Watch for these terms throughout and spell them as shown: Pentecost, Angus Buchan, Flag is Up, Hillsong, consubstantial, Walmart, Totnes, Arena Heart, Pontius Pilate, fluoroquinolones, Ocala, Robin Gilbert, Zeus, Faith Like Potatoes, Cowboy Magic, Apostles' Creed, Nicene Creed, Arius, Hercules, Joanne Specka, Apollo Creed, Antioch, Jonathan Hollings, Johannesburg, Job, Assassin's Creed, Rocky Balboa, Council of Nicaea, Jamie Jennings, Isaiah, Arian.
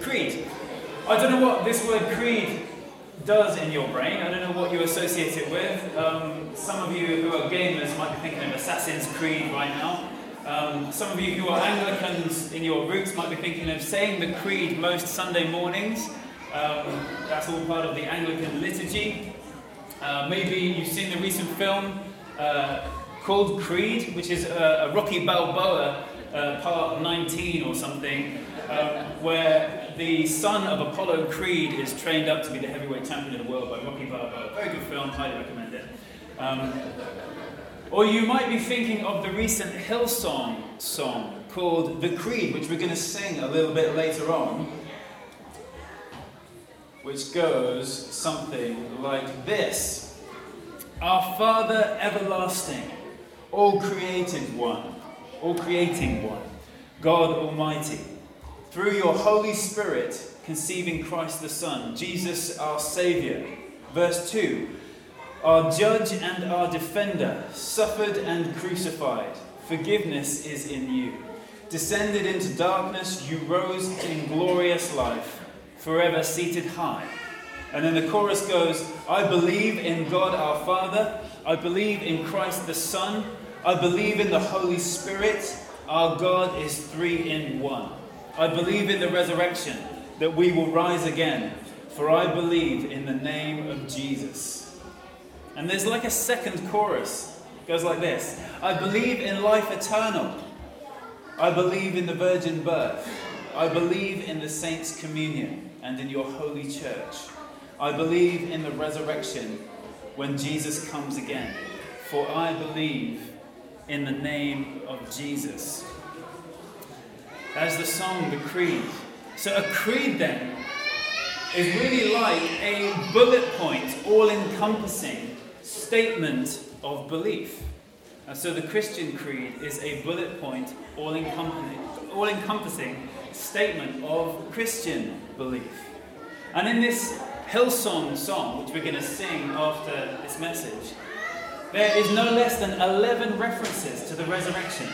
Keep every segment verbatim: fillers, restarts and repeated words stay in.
creed. I don't know what this word creed does in your brain. I don't know what you associate it with. Um, some of you who are gamers might be thinking of Assassin's Creed right now. Um, some of you who are Anglicans in your roots might be thinking of saying the creed most Sunday mornings. Um, that's all part of the Anglican liturgy. Uh, maybe you've seen the recent film uh, called Creed, which is a, a Rocky Balboa uh, part nineteen or something, um, where the son of Apollo Creed is trained up to be the heavyweight champion of the world by Rocky Balboa. Very good film, highly recommend it. Um, or you might be thinking of the recent Hillsong song called The Creed, which we're going to sing a little bit later on, which goes something like this. Our Father everlasting, all created one, all creating one, God Almighty, through your Holy Spirit, conceiving Christ the Son, Jesus our Saviour. Verse two, our judge and our defender, suffered and crucified, forgiveness is in you. Descended into darkness, you rose in glorious life, forever seated high. And then the chorus goes, I believe in God our Father, I believe in Christ the Son, I believe in the Holy Spirit, our God is three in one. I believe in the resurrection, that we will rise again, for I believe in the name of Jesus. And there's like a second chorus, it goes like this, I believe in life eternal, I believe in the virgin birth, I believe in the saints' communion and in your holy church. I believe in the resurrection when Jesus comes again. For I believe in the name of Jesus. That's the song, the creed. So a creed then is really like a bullet point, all-encompassing statement of belief. And so the Christian creed is a bullet point, all-encompassing, all-encompassing statement of Christian belief. And in this Hillsong song, which we're going to sing after this message, there is no less than eleven references to the resurrection.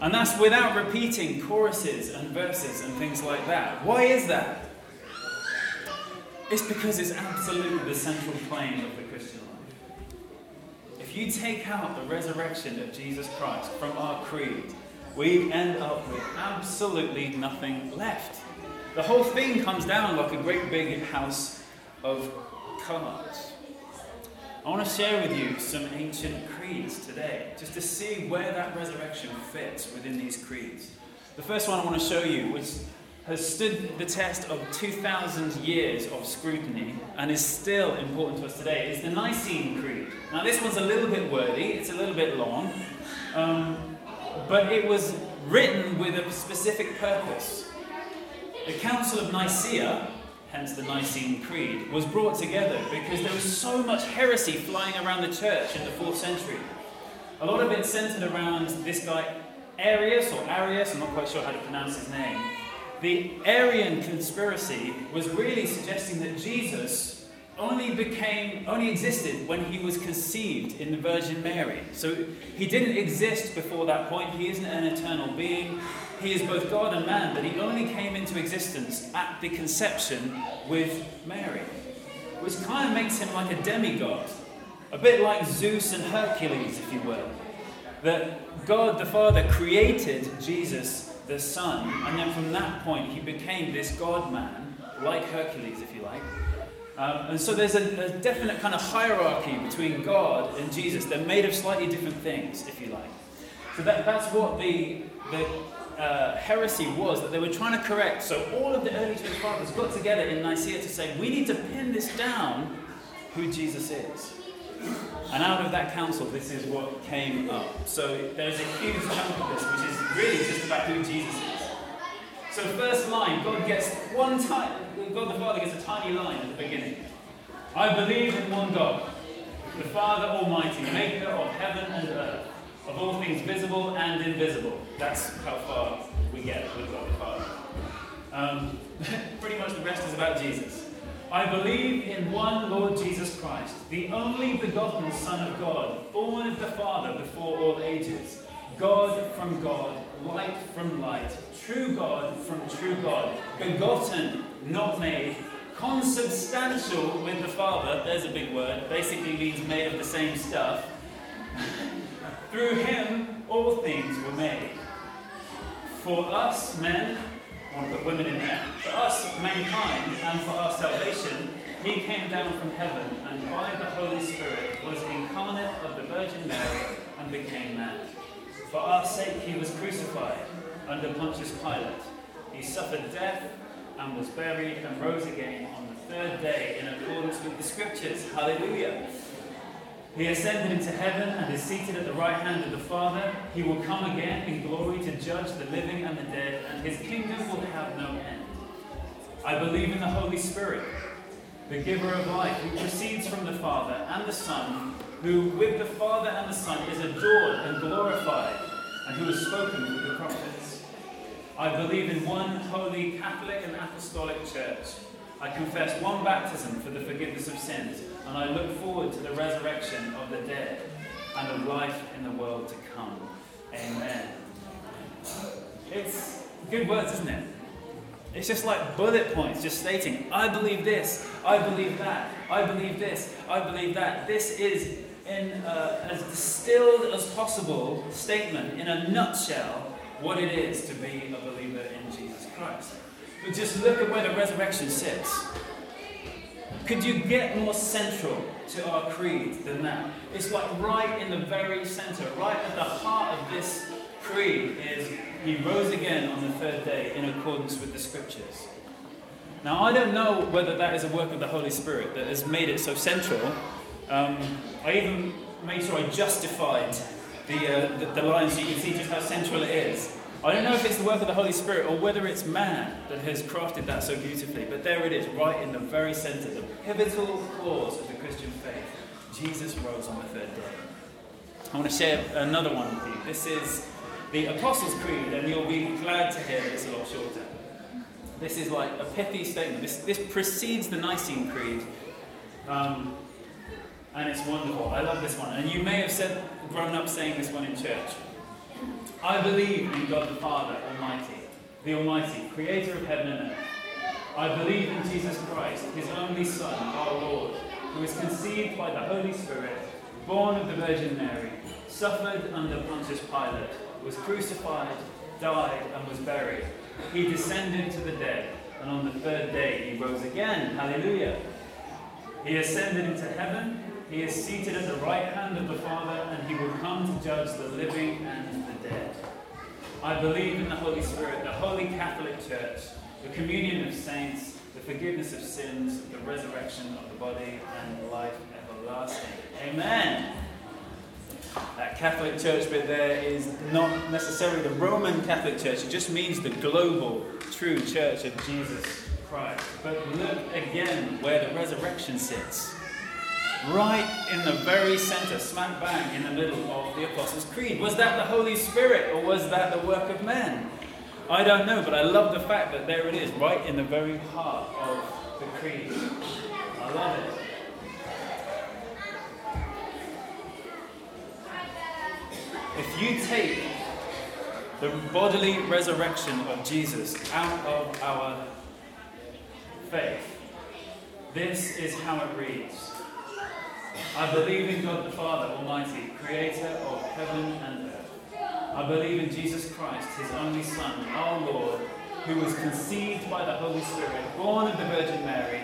And that's without repeating choruses and verses and things like that. Why is that? It's because it's absolutely the central claim of the Christian life. If you take out the resurrection of Jesus Christ from our creed, we end up with absolutely nothing left. The whole thing comes down like a great big house of cards. I want to share with you some ancient creeds today, just to see where that resurrection fits within these creeds. The first one I want to show you, which has stood the test of two thousand years of scrutiny and is still important to us today, is the Nicene Creed. Now this one's a little bit wordy, it's a little bit long, um, but it was written with a specific purpose. The Council of Nicaea, hence the Nicene Creed, was brought together because there was so much heresy flying around the church in the fourth century. A lot of it centered around this guy Arius, or Arius, I'm not quite sure how to pronounce his name. The Arian conspiracy was really suggesting that Jesus only became, only existed when he was conceived in the Virgin Mary. So he didn't exist before that point. He isn't an eternal being. He is both God and man, but he only came into existence at the conception with Mary, which kind of makes him like a demigod, a bit like Zeus and Hercules, if you will. That God the Father created Jesus the Son, and then from that point he became this God-man, like Hercules, if you like. Um, and so there's a, a definite kind of hierarchy between God and Jesus. They're made of slightly different things, if you like. So that, that's what the, the uh, heresy was, that they were trying to correct. So all of the early church fathers got together in Nicaea to say, we need to pin this down, who Jesus is. And out of that council, this is what came up. So there's a huge chunk of this, which is really just about who Jesus is. So first line, God gets one time, God the Father gets a tiny line at the beginning. I believe in one God, the Father Almighty, maker of heaven and earth, of all things visible and invisible. That's how far we get with God the Father. Um, pretty much the rest is about Jesus. I believe in one Lord Jesus Christ, the only begotten Son of God, born of the Father before all ages, God from God, light from light, true God from true God, begotten, not made, consubstantial with the Father, there's a big word, basically means made of the same stuff. Through him all things were made. For us men, I want to put women in there, for us mankind and for our salvation, he came down from heaven and by the Holy Spirit was incarnate of the Virgin Mary and became man. For our sake he was crucified under Pontius Pilate. He suffered death and was buried and rose again on the third day in accordance with the Scriptures. Hallelujah. He ascended into heaven and is seated at the right hand of the Father. He will come again in glory to judge the living and the dead, and his kingdom will have no end. I believe in the Holy Spirit, the giver of life, who proceeds from the Father and the Son, who with the Father and the Son is adored and glorified, and who has spoken with the prophets. I believe in one holy Catholic and Apostolic Church. I confess one baptism for the forgiveness of sins, and I look forward to the resurrection of the dead and of life in the world to come. Amen. It's good words, isn't it? It's just like bullet points, just stating, I believe this, I believe that, I believe this, I believe that. This is, in uh, as distilled as possible statement, in a nutshell, what it is to be a believer in Jesus Christ. But just look at where the resurrection sits. Could you get more central to our creed than that? It's like right in the very center, right at the heart of this creed is, he rose again on the third day in accordance with the Scriptures. Now, I don't know whether that is a work of the Holy Spirit that has made it so central. Um, I even made sure I justified the, uh, the, the lines, so you can see just how central it is. I don't know if it's the work of the Holy Spirit or whether it's man that has crafted that so beautifully, but there it is, right in the very center, the pivotal clause of the Christian faith. Jesus rose on the third day. I want to share another one with you. This is the Apostles' Creed, and you'll be glad to hear that it's a lot shorter. This is like a pithy statement. This, this precedes the Nicene Creed, um, and it's wonderful. I love this one. And you may have said, grown up saying this one in church. I believe in God the Father Almighty, the Almighty, creator of heaven and earth. I believe in Jesus Christ, his only Son, our Lord, who was conceived by the Holy Spirit, born of the Virgin Mary, suffered under Pontius Pilate, was crucified, died, and was buried. He descended to the dead, and on the third day he rose again. Hallelujah. He ascended into heaven. He is seated at the right hand of the Father, and he will come to judge the living and the dead. I believe in the Holy Spirit, the Holy Catholic Church, the communion of saints, the forgiveness of sins, the resurrection of the body, and life everlasting. Amen. That Catholic Church bit there is not necessarily the Roman Catholic Church. It just means the global, true Church of Jesus Christ. But look again where the resurrection sits. Right in the very center, smack bang in the middle of the Apostles' Creed. Was that the Holy Spirit or was that the work of men? I don't know, but I love the fact that there it is, right in the very heart of the creed. I love it. If you take the bodily resurrection of Jesus out of our faith, this is how it reads. I believe in God the Father Almighty, creator of heaven and earth. I believe in Jesus Christ, his only Son, our Lord, who was conceived by the Holy Spirit, born of the Virgin Mary,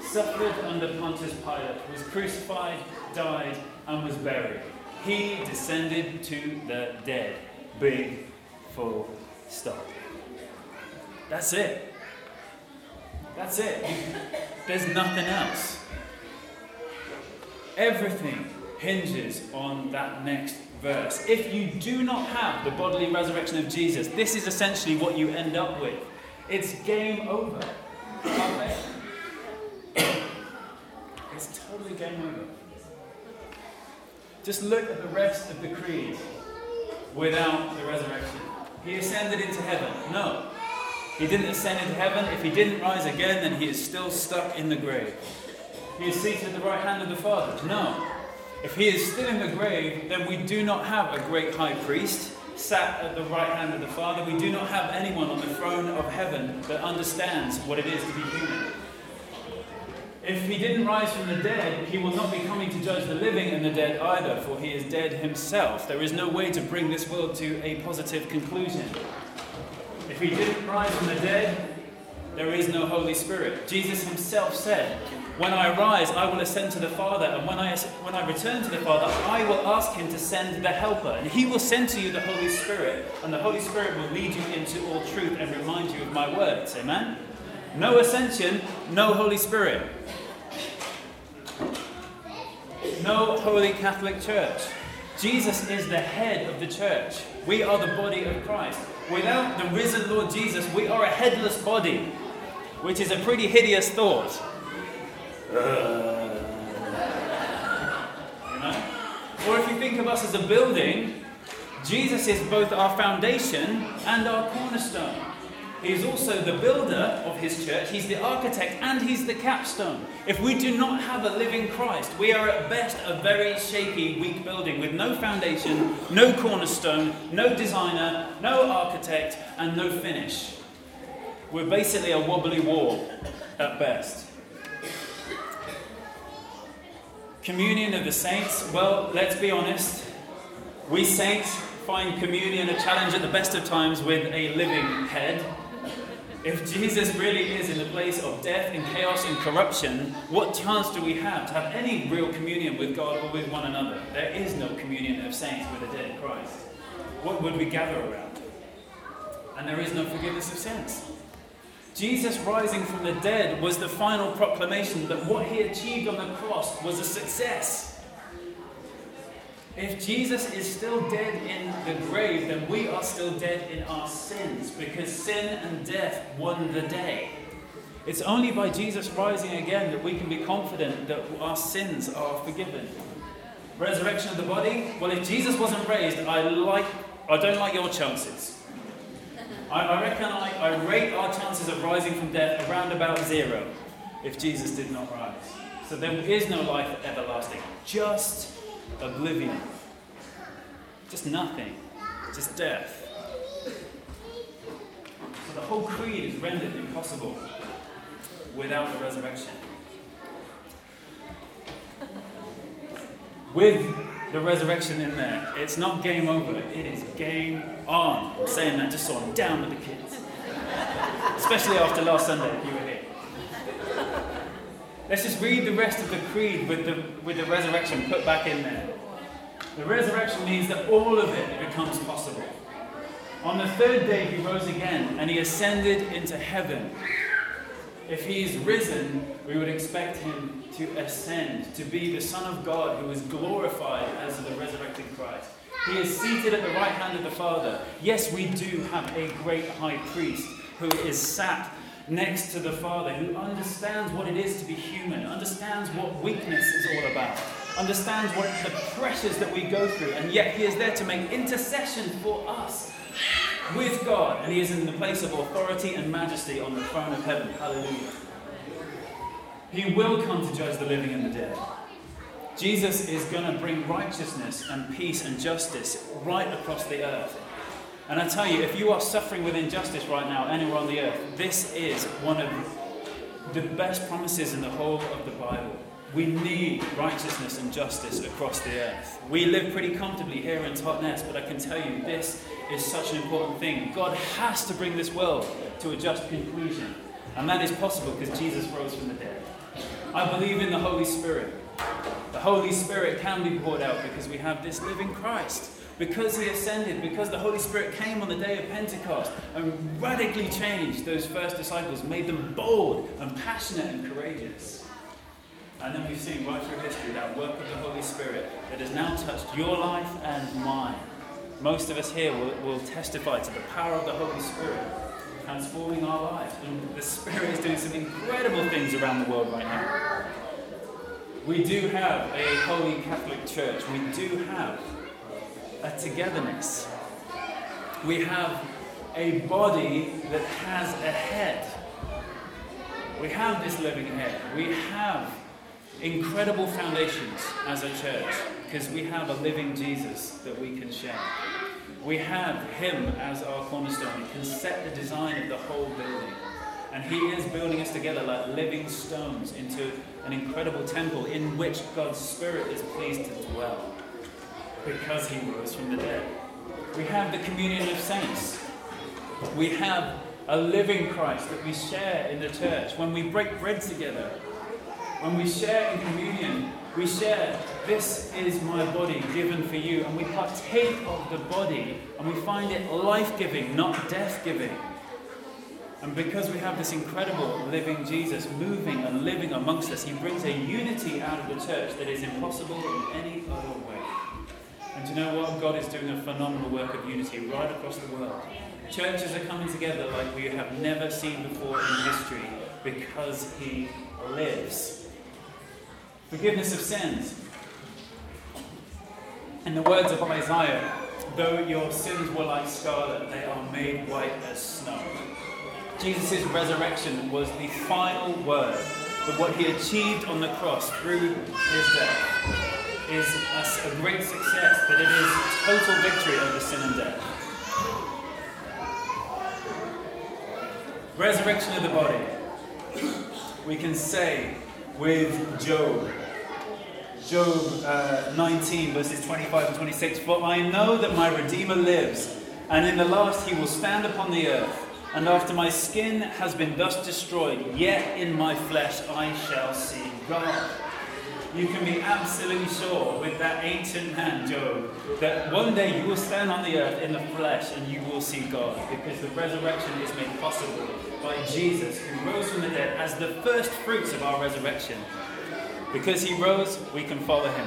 suffered under Pontius Pilate, was crucified, died, and was buried. He descended to the dead. Big, full stop. That's it. That's it. There's nothing else. Everything hinges on that next verse. If you do not have the bodily resurrection of Jesus, this is essentially what you end up with. It's game over. It's totally game over. Just look at the rest of the creed without the resurrection. He ascended into heaven. No. He didn't ascend into heaven. If he didn't rise again, then he is still stuck in the grave. He is seated at the right hand of the Father. No. If he is still in the grave, then we do not have a great high priest. sat at the right hand of the Father. We do not have anyone on the throne of heaven that understands what it is to be human. If he didn't rise from the dead, he will not be coming to judge the living and the dead either, for he is dead himself. There is no way to bring this world to a positive conclusion. If he didn't rise from the dead, there is no Holy Spirit. Jesus himself said, when I rise, I will ascend to the Father, and when I when I return to the Father, I will ask him to send the Helper, and he will send to you the Holy Spirit, and the Holy Spirit will lead you into all truth and remind you of my words. Amen? No ascension, no Holy Spirit. No Holy Catholic Church. Jesus is the head of the church. We are the body of Christ. Without the risen Lord Jesus, we are a headless body, which is a pretty hideous thought. Uh, you know? Or if you think of us as a building, Jesus is both our foundation and our cornerstone. He is also the builder of his church, he's the architect, and he's the capstone. If we do not have a living Christ, we are at best a very shaky, weak building with no foundation, no cornerstone, no designer, no architect, and no finish. We're basically a wobbly wall at best. Communion of the saints, well, let's be honest, we saints find communion a challenge at the best of times with a living head. If Jesus really is in the place of death and chaos and corruption, what chance do we have to have any real communion with God or with one another? There is no communion of saints with a dead Christ. What would we gather around? And there is no forgiveness of sins. Jesus rising from the dead was the final proclamation that what he achieved on the cross was a success. If Jesus is still dead in the grave, then we are still dead in our sins, because sin and death won the day. It's only by Jesus rising again that we can be confident that our sins are forgiven. Resurrection of the body? Well, if Jesus wasn't raised, I like, I don't like your chances. I reckon I, I rate our chances of rising from death around about zero if Jesus did not rise. So there is no life everlasting. Just oblivion. Just nothing. Just death. So the whole creed is rendered impossible without the resurrection. With the resurrection in there, it's not game over, it is game on. I'm saying that just so I'm down with the kids. Especially after last Sunday, if you were here. Let's just read the rest of the creed with the, with the resurrection put back in there. The resurrection means that all of it becomes possible. On the third day he rose again, and he ascended into heaven. If he is risen, we would expect him to ascend, to be the Son of God who is glorified as the resurrected Christ. He is seated at the right hand of the Father. Yes, we do have a great high priest who is sat next to the Father, who understands what it is to be human, understands what weakness is all about, understands what the pressures that we go through, and yet he is there to make intercession for us with God, and he is in the place of authority and majesty on the throne of heaven. Hallelujah. He will come to judge the living and the dead. Jesus is going to bring righteousness and peace and justice right across the earth. And I tell you, if you are suffering with injustice right now anywhere on the earth, this is one of the best promises in the whole of the Bible. We need righteousness and justice across the earth. We live pretty comfortably here in Totnes, but I can tell you this is such an important thing. God has to bring this world to a just conclusion. And that is possible because Jesus rose from the dead. I believe in the Holy Spirit. The Holy Spirit can be poured out because we have this living Christ. Because he ascended, because the Holy Spirit came on the day of Pentecost and radically changed those first disciples, made them bold and passionate and courageous. And then we've seen right through history that work of the Holy Spirit that has now touched your life and mine. Most of us here will, will testify to the power of the Holy Spirit transforming our lives. And the Spirit is doing some incredible things around the world right now. We do have a Holy Catholic Church. We do have a togetherness. We have a body that has a head. We have this living head. We have incredible foundations as a church because we have a living Jesus that we can share. We have him as our cornerstone. He can set the design of the whole building. And he is building us together like living stones into an incredible temple in which God's Spirit is pleased to dwell because he rose from the dead. We have the communion of saints. We have a living Christ that we share in the church. When we break bread together, when we share in communion, we share, this is my body given for you. And we partake of the body and we find it life-giving, not death-giving. And because we have this incredible living Jesus moving and living amongst us, he brings a unity out of the church that is impossible in any other way. And you know what? God is doing a phenomenal work of unity right across the world. Churches are coming together like we have never seen before in history because he lives. Forgiveness of sins. In the words of Isaiah, though your sins were like scarlet, they are made white as snow. Jesus' resurrection was the final word of what he achieved on the cross through his death. Is a great success, but it is total victory over sin and death. Resurrection of the body. We can say with Job, Job uh, nineteen verses twenty-five and twenty-six, for I know that my Redeemer lives, and in the last he will stand upon the earth. And after my skin has been thus destroyed, yet in my flesh I shall see God. You can be absolutely sure with that ancient man, Job, that one day you will stand on the earth in the flesh and you will see God, because the resurrection is made possible by Jesus, who rose from the dead as the first fruits of our resurrection. Because he rose, we can follow him.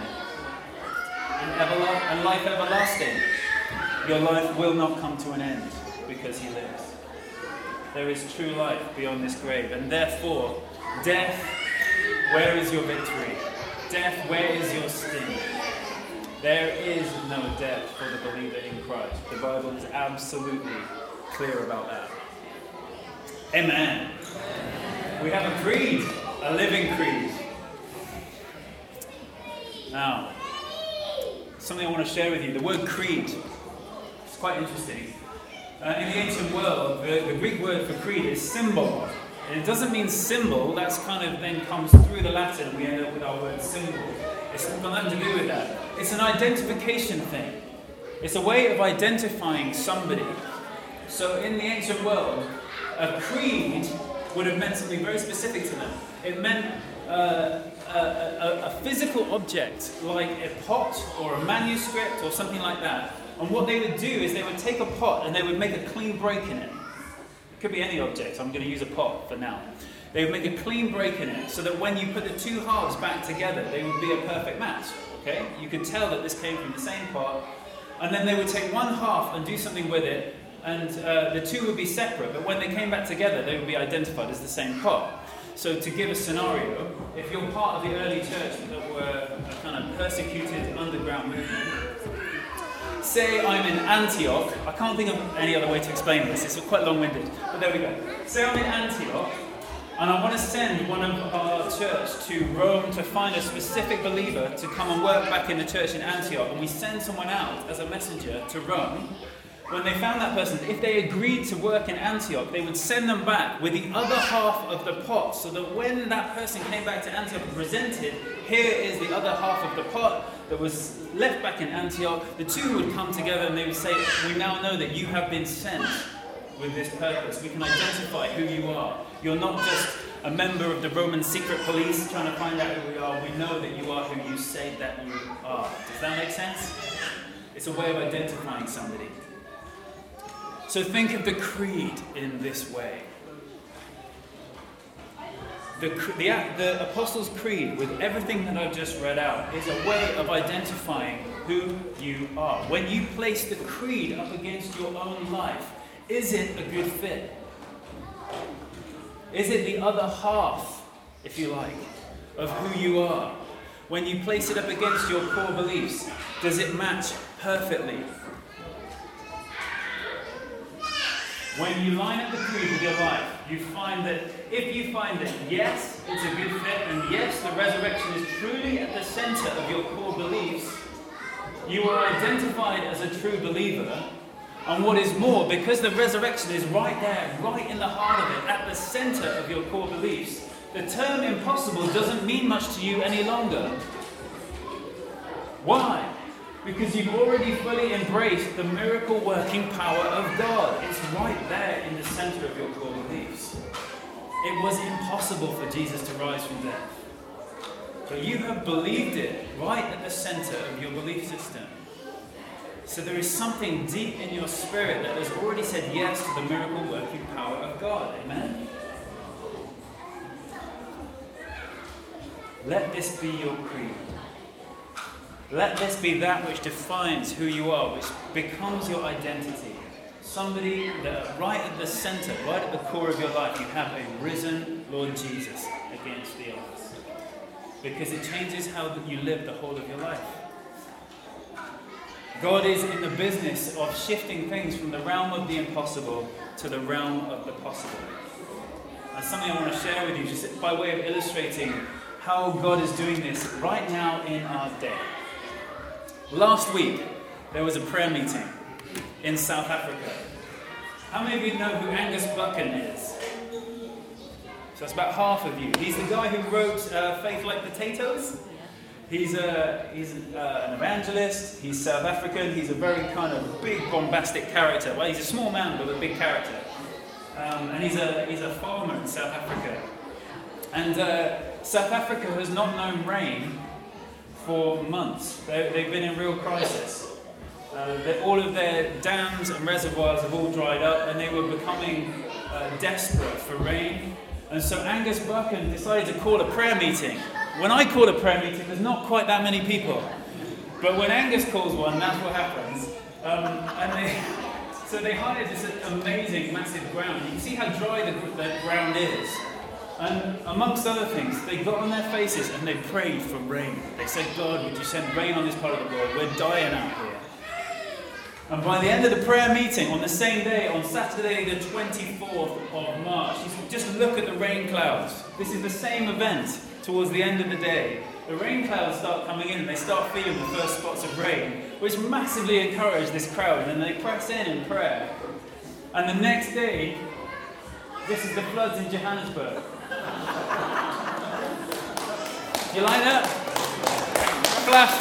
And, everla- and life everlasting, your life will not come to an end, because he lives. There is true life beyond this grave. And therefore, death, where is your victory? Death, where is your sting? There is no death for the believer in Christ. The Bible is absolutely clear about that. Amen. We have a creed, a living creed. Now, something I want to share with you. The word creed is quite interesting. Uh, in the ancient world, the, the Greek word for creed is symbol. And it doesn't mean symbol, that's kind of then comes through the Latin and we end up with our word symbol. It's got nothing to do with that. It's an identification thing. It's a way of identifying somebody. So in the ancient world, a creed would have meant something very specific to them. It meant uh, a, a, a physical object, like a pot or a manuscript or something like that. And what they would do is they would take a pot and they would make a clean break in it. It could be any object. I'm going to use a pot for now. They would make a clean break in it so that when you put the two halves back together, they would be a perfect match. Okay? You could tell that this came from the same pot. And then they would take one half and do something with it. And uh, the two would be separate. But when they came back together, they would be identified as the same pot. So to give a scenario, if you're part of the early church that were a kind of persecuted underground movement, say I'm in Antioch. I can't think of any other way to explain this. It's quite long-winded. But there we go. Say I'm in Antioch, and I want to send one of our church to Rome to find a specific believer to come and work back in the church in Antioch. And we send someone out as a messenger to Rome. When they found that person, if they agreed to work in Antioch, they would send them back with the other half of the pot, so that when that person came back to Antioch and presented, here is the other half of the pot that was left back in Antioch, the two would come together and they would say, we now know that you have been sent with this purpose. We can identify who you are. You're not just a member of the Roman secret police trying to find out who we are. We know that you are who you say that you are. Does that make sense? It's a way of identifying somebody. So think of the creed in this way. The, the, the Apostles' Creed, with everything that I've just read out, is a way of identifying who you are. When you place the creed up against your own life, is it a good fit? Is it the other half, if you like, of who you are? When you place it up against your core beliefs, does it match perfectly? When you line up the creed with your life, you find that if you find that, yes, it's a good fit, and yes, the resurrection is truly at the center of your core beliefs, you are identified as a true believer, And what is more, because the resurrection is right there, right in the heart of it, at the center of your core beliefs, the term impossible doesn't mean much to you any longer. Why? Because you've already fully embraced the miracle-working power of God. It's right there in the center of your core beliefs. It was impossible for Jesus to rise from death. But you have believed it right at the center of your belief system. So there is something deep in your spirit that has already said yes to the miracle-working power of God. Amen? Let this be your creed. Let this be that which defines who you are, which becomes your identity. Somebody that right at the center, right at the core of your life, you have a risen Lord Jesus against the odds. Because it changes how you live the whole of your life. God is in the business of shifting things from the realm of the impossible to the realm of the possible. That's something I want to share with you, just by way of illustrating how God is doing this right now in our day. Last week, there was a prayer meeting in South Africa. How many of you know who Angus Buchan is? So that's about half of you. He's the guy who wrote uh, Faith Like Potatoes. He's, a, he's a, uh, an evangelist, he's South African, he's a very kind of big bombastic character. Well, he's a small man with a big character. Um, and he's a, he's a farmer in South Africa. And uh, South Africa has not known rain for months. They, they've been in real crisis. Uh, all of their dams and reservoirs have all dried up, and they were becoming uh, desperate for rain. And so Angus Buchan decided to call a prayer meeting. When I call a prayer meeting, there's not quite that many people. But when Angus calls one, that's what happens. Um, and they, so they hired this amazing, massive ground. You can see how dry the, the ground is. And amongst other things, they got on their faces and they prayed for rain. They said, God, would you send rain on this part of the world? We're dying out here. And by the end of the prayer meeting, on the same day, on Saturday the twenty-fourth of March, you can just look at the rain clouds. This is the same event towards the end of the day. The rain clouds start coming in and they start feeling the first spots of rain, which massively encouraged this crowd, and they press in in prayer. And the next day, this is the floods in Johannesburg. Do you like that? Flash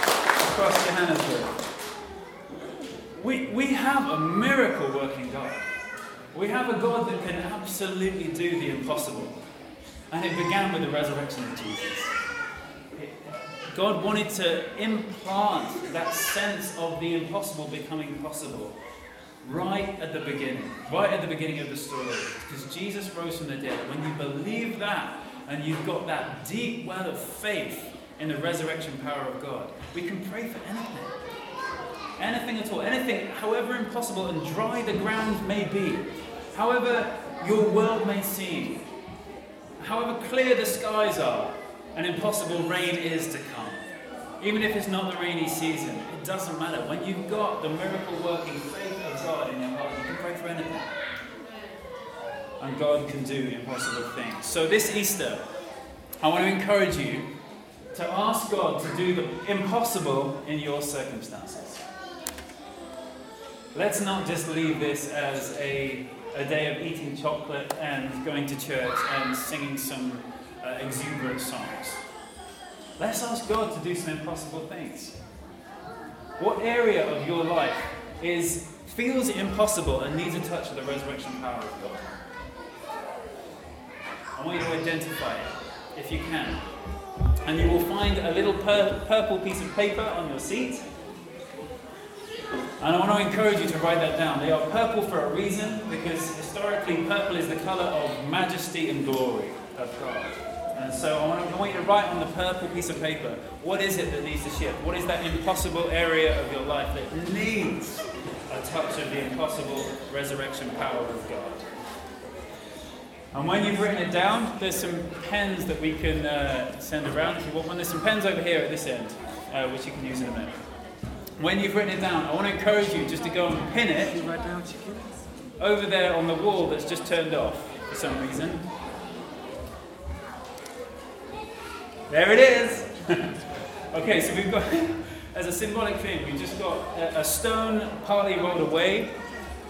floods across Johannesburg. We, we have a miracle working God. We have a God that can absolutely do the impossible. And it began with the resurrection of Jesus. It, God wanted to implant that sense of the impossible becoming possible right at the beginning, right at the beginning of the story. Because Jesus rose from the dead. When you believe that, and you've got that deep well of faith in the resurrection power of God, we can pray for anything. Anything at all. Anything, however impossible and dry the ground may be. However your world may seem. However clear the skies are. An impossible rain is to come. Even if it's not the rainy season, it doesn't matter. When you've got the miracle-working faith of God in your heart, you can pray for anything. And God can do impossible things. So this Easter, I want to encourage you to ask God to do the impossible in your circumstances. Let's not just leave this as a, a day of eating chocolate and going to church and singing some uh, exuberant songs. Let's ask God to do some impossible things. What area of your life is feels impossible and needs a touch of the resurrection power of God? I want you to identify it, if you can. And you will find a little pur- purple piece of paper on your seat. And I want to encourage you to write that down. They are purple for a reason, because historically purple is the colour of majesty and glory of God. And so I want, to, I want you to write on the purple piece of paper, what is it that needs to shift? What is that impossible area of your life that needs a touch of the impossible resurrection power of God? And when you've written it down, there's some pens that we can uh, send around if you want one. There's some pens over here at this end, uh, which you can use in a minute. When you've written it down, I want to encourage you just to go and pin it over there on the wall that's just turned off for some reason. There it is. Okay, so we've got as a symbolic thing, we just got a stone partly rolled away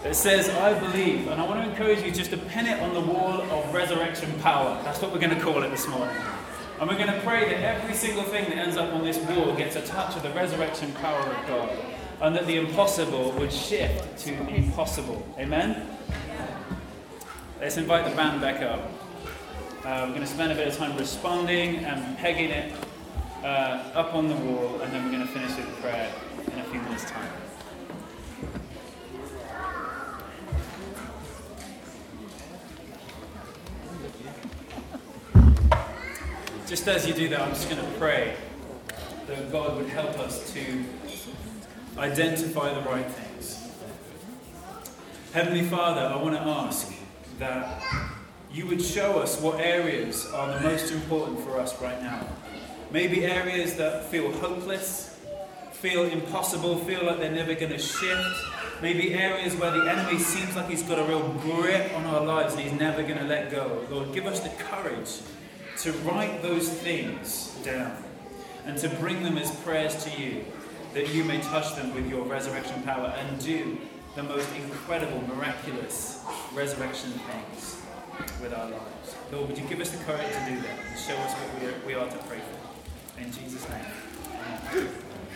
that says, I believe. And I want to encourage you just to pin it on the wall of resurrection power. That's what we're going to call it this morning. And we're going to pray that every single thing that ends up on this wall gets a touch of the resurrection power of God. And that the impossible would shift to the possible. Amen? Let's invite the band back up. Uh, we're going to spend a bit of time responding and pegging it uh, up on the wall, and then we're going to finish with prayer in a few minutes' time. Just as you do that, I'm just going to pray that God would help us to identify the right things. Heavenly Father, I want to ask that you would show us what areas are the most important for us right now. Maybe areas that feel hopeless, feel impossible, feel like they're never going to shift. Maybe areas where the enemy seems like he's got a real grip on our lives and he's never going to let go. Lord, give us the courage to write those things down and to bring them as prayers to you, that you may touch them with your resurrection power and do the most incredible, miraculous resurrection things with our lives. Lord, would you give us the courage to do that and show us what we are, we are to pray for? In Jesus' name. Amen.